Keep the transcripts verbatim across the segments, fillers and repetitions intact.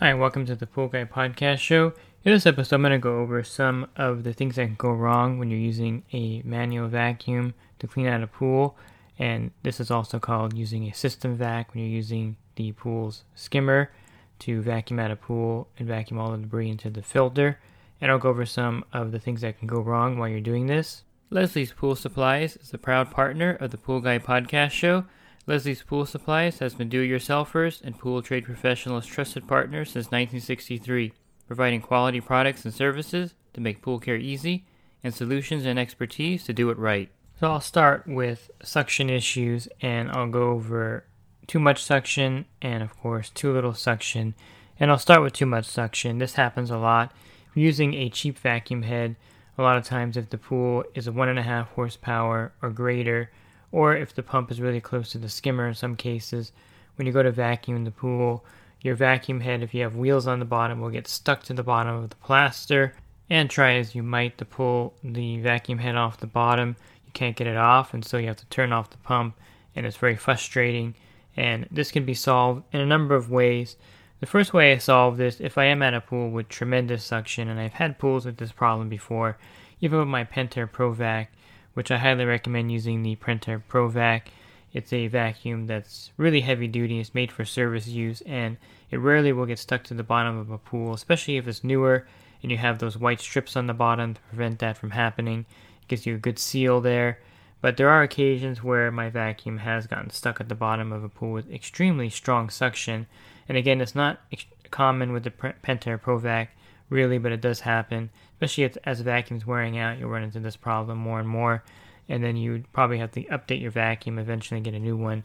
Hi, and welcome to the Pool Guy Podcast Show. In this episode, I'm going to go over some of the things that can go wrong when you're using a manual vacuum to clean out a pool. And this is also called using a system vac when you're using the pool's skimmer to vacuum out a pool and vacuum all the debris into the filter. And I'll go over some of the things that can go wrong while you're doing this. Leslie's Pool Supplies is a proud partner of the Pool Guy Podcast Show. Leslie's Pool Supplies has been do-it-yourselfers and pool trade professionals' trusted partner since nineteen sixty-three, providing quality products and services to make pool care easy and solutions and expertise to do it right. So I'll start with suction issues, and I'll go over too much suction and, of course, too little suction. And I'll start with too much suction. This happens a lot. If you're using a cheap vacuum head, a lot of times if the pool is a one and a half horsepower or greater, or if the pump is really close to the skimmer in some cases, when you go to vacuum the pool, your vacuum head, if you have wheels on the bottom, will get stuck to the bottom of the plaster. And try as you might to pull the vacuum head off the bottom, you can't get it off, and so you have to turn off the pump, and it's very frustrating. And this can be solved in a number of ways. The first way I solve this, if I am at a pool with tremendous suction, and I've had pools with this problem before, even with my Pentair ProVac, which I highly recommend using the Pentair ProVac. It's a vacuum that's really heavy duty. It's made for service use, and it rarely will get stuck to the bottom of a pool, especially if it's newer and you have those white strips on the bottom to prevent that from happening. It gives you a good seal there. But there are occasions where my vacuum has gotten stuck at the bottom of a pool with extremely strong suction. And again, it's not ex- common with the Pentair ProVac, really, but it does happen. Especially if, as the vacuum's wearing out, you'll run into this problem more and more, and then you probably have to update your vacuum, eventually get a new one.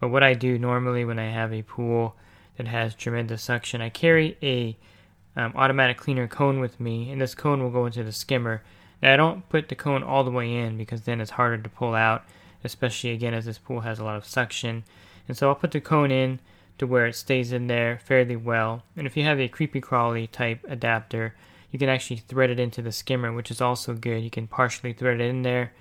But what I do normally when I have a pool that has tremendous suction, I carry a um, automatic cleaner cone with me, and this cone will go into the skimmer. Now, I don't put the cone all the way in because then it's harder to pull out, especially again as this pool has a lot of suction. And so I'll put the cone in to where it stays in there fairly well. And if you have a creepy crawly type adapter, you can actually thread it into the skimmer, which is also good. You can partially thread it in there,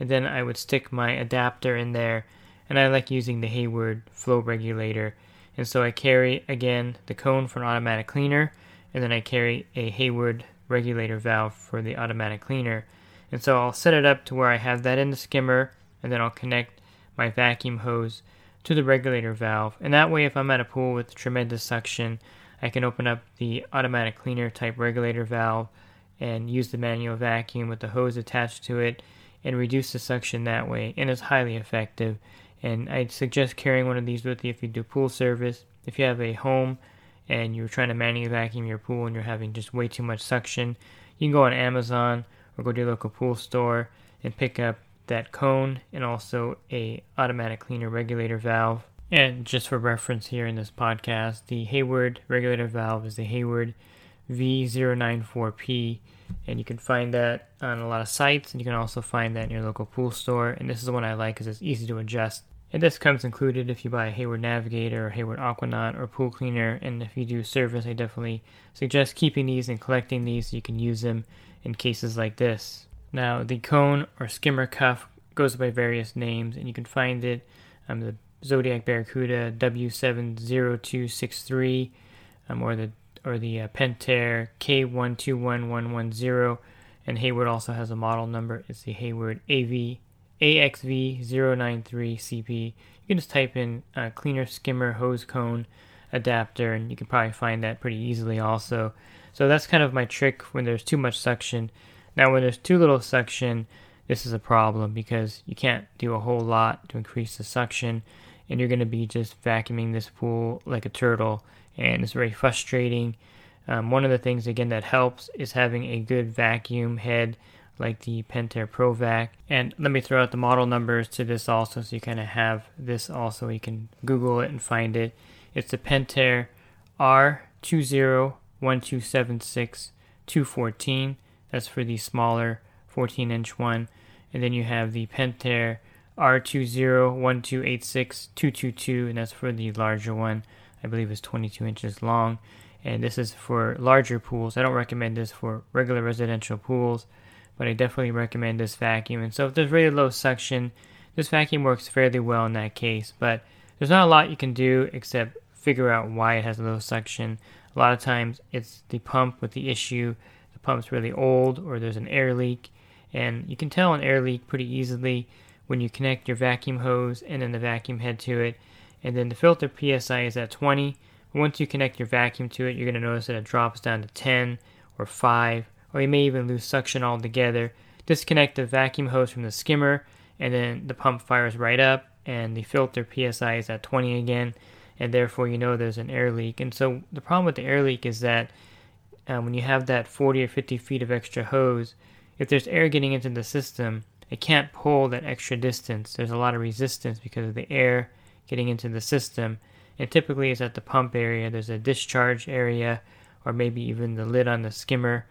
and then I would stick my adapter in there. And I like using the Hayward flow regulator. And so I carry, again, the cone for an automatic cleaner, and then I carry a Hayward regulator valve for the automatic cleaner. And so I'll set it up to where I have that in the skimmer, and then I'll connect my vacuum hose to the regulator valve. And that way, if I'm at a pool with tremendous suction, I can open up the automatic cleaner type regulator valve and use the manual vacuum with the hose attached to it and reduce the suction that way. And it's highly effective. And I'd suggest carrying one of these with you if you do pool service. If you have a home and you're trying to manually vacuum your pool and you're having just way too much suction, you can go on Amazon or go to your local pool store and pick up that cone and also a automatic cleaner regulator valve. And just for reference here in this podcast, the Hayward regulator valve is the Hayward V zero nine four P, and you can find that on a lot of sites, and you can also find that in your local pool store. And this is the one I like because it's easy to adjust. And this comes included if you buy a Hayward Navigator or Hayward Aquanaut or pool cleaner. And if you do service, I definitely suggest keeping these and collecting these so you can use them in cases like this. Now, the cone or skimmer cuff goes by various names, and you can find it on um, the Zodiac Barracuda W seven zero two six three um, or the or the uh, Pentair K one two one one one zero, and Hayward also has a model number. It's the Hayward A X V zero nine three C P. You can just type in uh, cleaner skimmer hose cone adapter, and you can probably find that pretty easily also. So that's kind of my trick when there's too much suction. Now, when there's too little suction, this is a problem because you can't do a whole lot to increase the suction, and you're going to be just vacuuming this pool like a turtle, and it's very frustrating. Um, one of the things, again, that helps is having a good vacuum head like the Pentair ProVac. And let me throw out the model numbers to this also, so you kind of have this also. You can Google it and find it. It's the Pentair R two zero one two seven six two one four. That's for the smaller fourteen inch one. And then you have the Pentair R two zero one two eight six two two two, and that's for the larger one. I believe it's twenty-two inches long. And this is for larger pools. I don't recommend this for regular residential pools, but I definitely recommend this vacuum. And so if there's really low suction, this vacuum works fairly well in that case. But there's not a lot you can do except figure out why it has low suction. A lot of times it's the pump with the issue. The pump's really old, or there's an air leak. And you can tell an air leak pretty easily when you connect your vacuum hose and then the vacuum head to it. And then the filter P S I is at twenty. Once you connect your vacuum to it, you're going to notice that it drops down to ten or five, or you may even lose suction altogether. Disconnect the vacuum hose from the skimmer, and then the pump fires right up, and the filter P S I is at twenty again, and therefore you know there's an air leak. And so the problem with the air leak is that uh, when you have that forty or fifty feet of extra hose, if there's air getting into the system, it can't pull that extra distance. There's a lot of resistance because of the air getting into the system. And typically it's at the pump area. There's a discharge area, or maybe even the lid on the skimmer,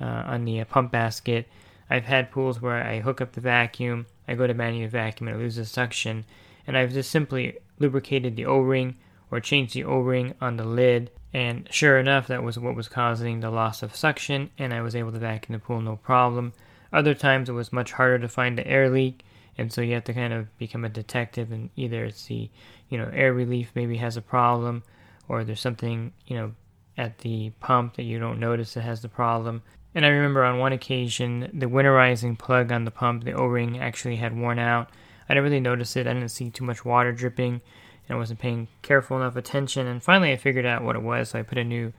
uh, on the uh, pump basket. I've had pools where I hook up the vacuum, I go to manual vacuum, and it loses suction. And I've just simply lubricated the O-ring or changed the O-ring on the lid. And sure enough, that was what was causing the loss of suction, and I was able to vacuum the pool no problem. Other times it was much harder to find the air leak. And so you have to kind of become a detective, and either it's the, you know, air relief maybe has a problem, or there's something, you know, at the pump that you don't notice that has the problem. And I remember on one occasion, the winterizing plug on the pump, the O-ring actually had worn out. I didn't really notice it. I didn't see too much water dripping, and I wasn't paying careful enough attention. And finally I figured out what it was. So I put a new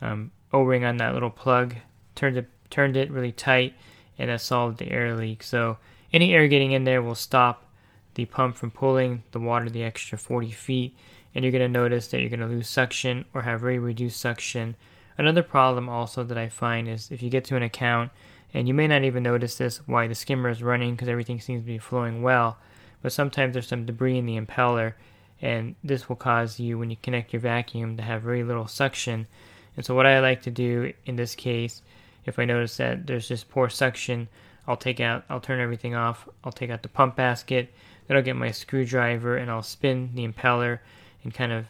um, O-ring on that little plug, turned it, turned it really tight, and that solved the air leak. So any air getting in there will stop the pump from pulling the water the extra forty feet, and you're going to notice that you're going to lose suction or have very reduced suction. Another problem also that I find is if you get to an account, and you may not even notice this why the skimmer is running because everything seems to be flowing well, but sometimes there's some debris in the impeller, and this will cause you, when you connect your vacuum, to have very little suction. And so what I like to do in this case, if I notice that there's just poor suction, I'll take out, I'll turn everything off, I'll take out the pump basket, then I'll get my screwdriver and I'll spin the impeller and kind of,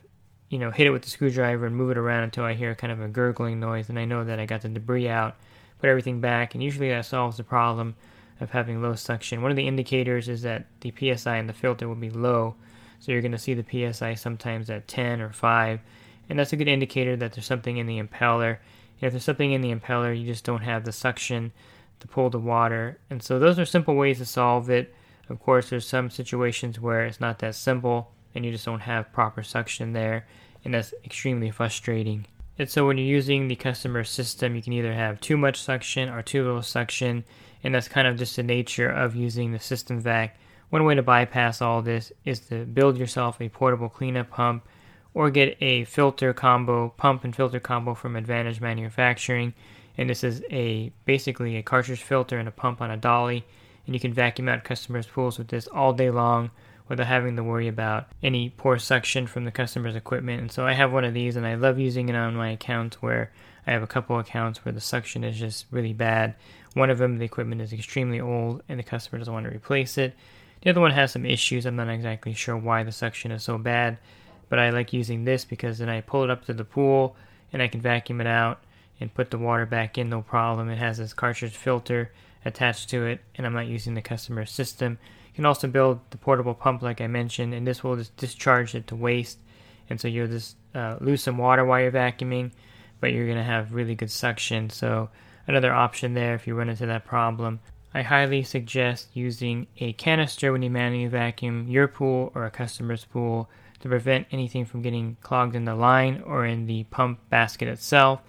you know, hit it with the screwdriver and move it around until I hear kind of a gurgling noise, and I know that I got the debris out, put everything back, and usually that solves the problem of having low suction. One of the indicators is that the P S I in the filter will be low, so you're going to see the P S I sometimes at ten or five, and that's a good indicator that there's something in the impeller. And if there's something in the impeller, you just don't have the suction to pull the water. And so those are simple ways to solve it. Of course, there's some situations where it's not that simple and you just don't have proper suction there, and that's extremely frustrating. And so when you're using the customer system, you can either have too much suction or too little suction, and that's kind of just the nature of using the system vac. One way to bypass all this is to build yourself a portable cleanup pump, or get a filter combo, pump and filter combo from Advantage Manufacturing. And this is a basically a cartridge filter and a pump on a dolly, and you can vacuum out customers' pools with this all day long without having to worry about any poor suction from the customer's equipment. And so I have one of these, and I love using it on my accounts where I have a couple accounts where the suction is just really bad. One of them, the equipment is extremely old and the customer doesn't want to replace it. The other one has some issues. I'm not exactly sure why the suction is so bad, but I like using this because then I pull it up to the pool and I can vacuum it out and put the water back in no problem. It has this cartridge filter attached to it, and I'm not using the customer system. You can also build the portable pump like I mentioned, and this will just discharge it to waste, and so you'll just uh, lose some water while you're vacuuming, but you're going to have really good suction. So another option there if you run into that problem. I highly suggest using a canister when you manually vacuum your pool or a customer's pool to prevent anything from getting clogged in the line or in the pump basket itself.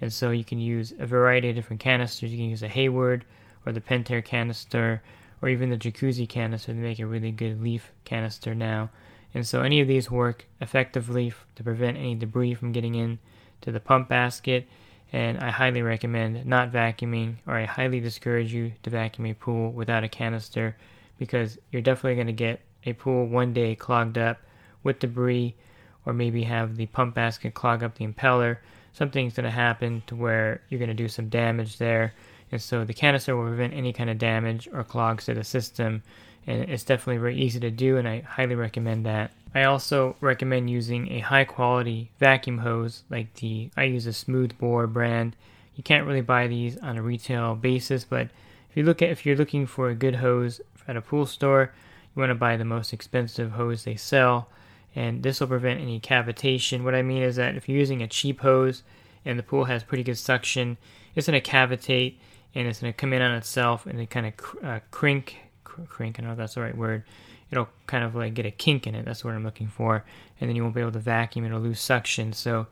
And so you can use a variety of different canisters. You can use a Hayward or the Pentair canister, or even the jacuzzi canister. They make a really good leaf canister now. And so any of these work effectively to prevent any debris from getting in to the pump basket. and I highly recommend not vacuuming, or I highly discourage you to vacuum a pool without a canister, because you're definitely going to get a pool one day clogged up with debris, or maybe have the pump basket clog up the impeller. Something's going to happen to where you're going to do some damage there, and so the canister will prevent any kind of damage or clogs to the system, and it's definitely very easy to do, and I highly recommend that. I also recommend using a high quality vacuum hose, like the, I use a Smoothbore brand. You can't really buy these on a retail basis, but if you look at, if you're looking for a good hose at a pool store, you want to buy the most expensive hose they sell, and this will prevent any cavitation. What I mean is that if you're using a cheap hose and the pool has pretty good suction, it's going to cavitate and it's going to come in on itself and it kind of cr- uh, crink, cr- crink, I don't know if that's the right word. It'll kind of like get a kink in it, that's what I'm looking for, and then you won't be able to vacuum, it'll lose suction. So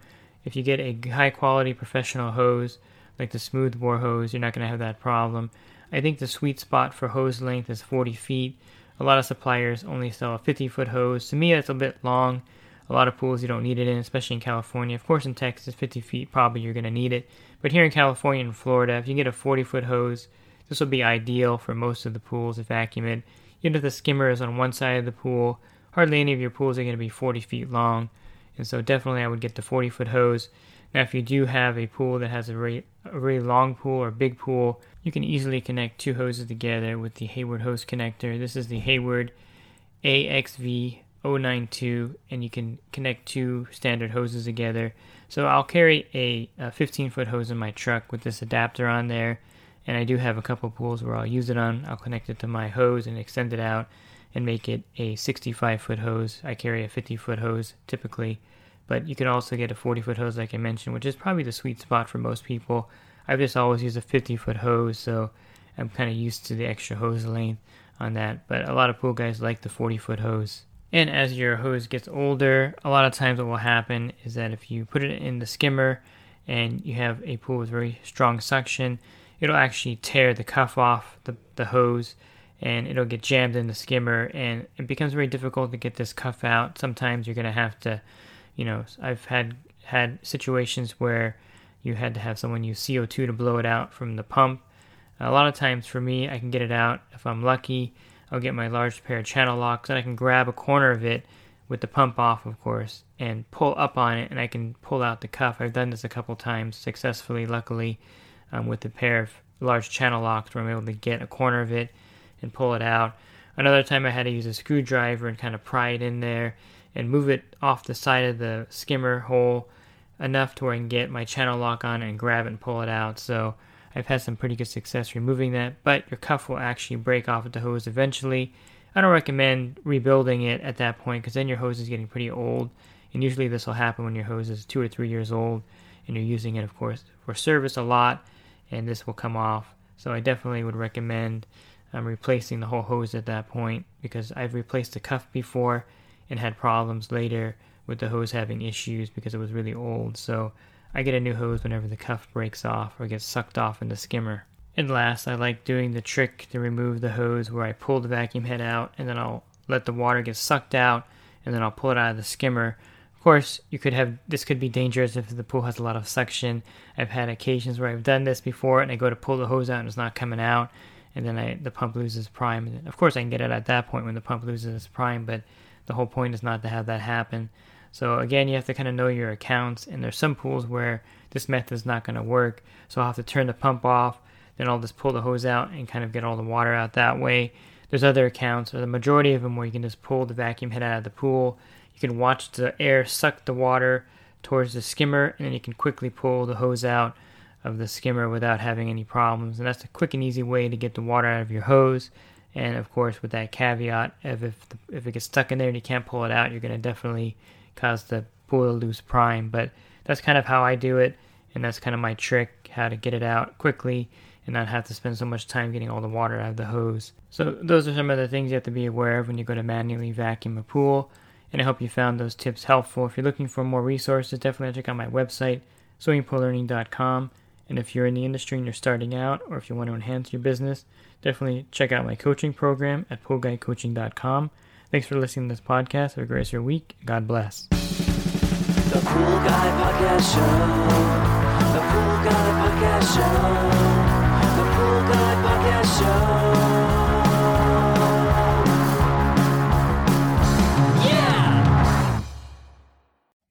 if you get a high quality professional hose, like the Smoothbore hose, you're not going to have that problem. I think the sweet spot for hose length is forty feet. A lot of suppliers only sell a fifty foot hose. To me, that's a bit long. A lot of pools you don't need it in, especially in California. Of course, in Texas, fifty feet, probably you're going to need it. But here in California and Florida, if you get a forty foot hose, this will be ideal for most of the pools to vacuum it. Even if the skimmer is on one side of the pool, hardly any of your pools are going to be forty feet long. And so definitely I would get the forty foot hose. Now, if you do have a pool that has a really, a really long pool or big pool, you can easily connect two hoses together with the Hayward hose connector. This is the Hayward A X V zero nine two, and you can connect two standard hoses together. So I'll carry a, a fifteen foot hose in my truck with this adapter on there. And I do have a couple pools where I'll use it on. I'll connect it to my hose and extend it out and make it a sixty-five foot hose. I carry a fifty foot hose typically, but you can also get a forty foot hose like I mentioned, which is probably the sweet spot for most people. I've just always used a fifty foot hose, so I'm kind of used to the extra hose length on that, but a lot of pool guys like the forty foot hose. And as your hose gets older, a lot of times what will happen is that if you put it in the skimmer and you have a pool with very strong suction, it'll actually tear the cuff off the, the hose, and it'll get jammed in the skimmer, and it becomes very difficult to get this cuff out. Sometimes you're going to have to, you know, I've had had situations where you had to have someone use C O two to blow it out from the pump. A lot of times for me, I can get it out. If I'm lucky, I'll get my large pair of channel locks, and I can grab a corner of it with the pump off, of course, and pull up on it, and I can pull out the cuff. I've done this a couple times successfully, luckily, Um, with a pair of large channel locks where I'm able to get a corner of it and pull it out. Another time I had to use a screwdriver and kind of pry it in there and move it off the side of the skimmer hole enough to where I can get my channel lock on and grab it and pull it out. So I've had some pretty good success removing that, but your cuff will actually break off at the hose eventually. I don't recommend rebuilding it at that point, because then your hose is getting pretty old, and usually this will happen when your hose is two or three years old and you're using it, of course, for service a lot, and this will come off. So I definitely would recommend um, replacing the whole hose at that point, because I've replaced the cuff before and had problems later with the hose having issues because it was really old. So I get a new hose whenever the cuff breaks off or gets sucked off in the skimmer. And last, I like doing the trick to remove the hose where I pull the vacuum head out and then I'll let the water get sucked out and then I'll pull it out of the skimmer. Of course, you could have this could be dangerous if the pool has a lot of suction. I've had occasions where I've done this before and I go to pull the hose out and it's not coming out, and then I, the pump loses prime. Of course, I can get it at that point when the pump loses its prime, but the whole point is not to have that happen. So again, you have to kind of know your accounts, and there's some pools where this method is not going to work, so I'll have to turn the pump off, then I'll just pull the hose out and kind of get all the water out that way. There's other accounts, or the majority of them, where you can just pull the vacuum head out of the pool. You can watch the air suck the water towards the skimmer, and then you can quickly pull the hose out of the skimmer without having any problems. And that's a quick and easy way to get the water out of your hose. And of course, with that caveat, if if, the, if it gets stuck in there and you can't pull it out, you're going to definitely cause the pool to lose prime. But that's kind of how I do it, and that's kind of my trick, how to get it out quickly and not have to spend so much time getting all the water out of the hose. So those are some of the things you have to be aware of when you go to manually vacuum a pool. And I hope you found those tips helpful. If you're looking for more resources, definitely check out my website, swimming pool learning dot com. And if you're in the industry and you're starting out, or if you want to enhance your business, definitely check out my coaching program at pool guy coaching dot com. Thanks for listening to this podcast. Have a great rest of your week. God bless. The Pool Guy Podcast Show. The Pool Guy Podcast Show. The Pool Guy Podcast Show. Yeah!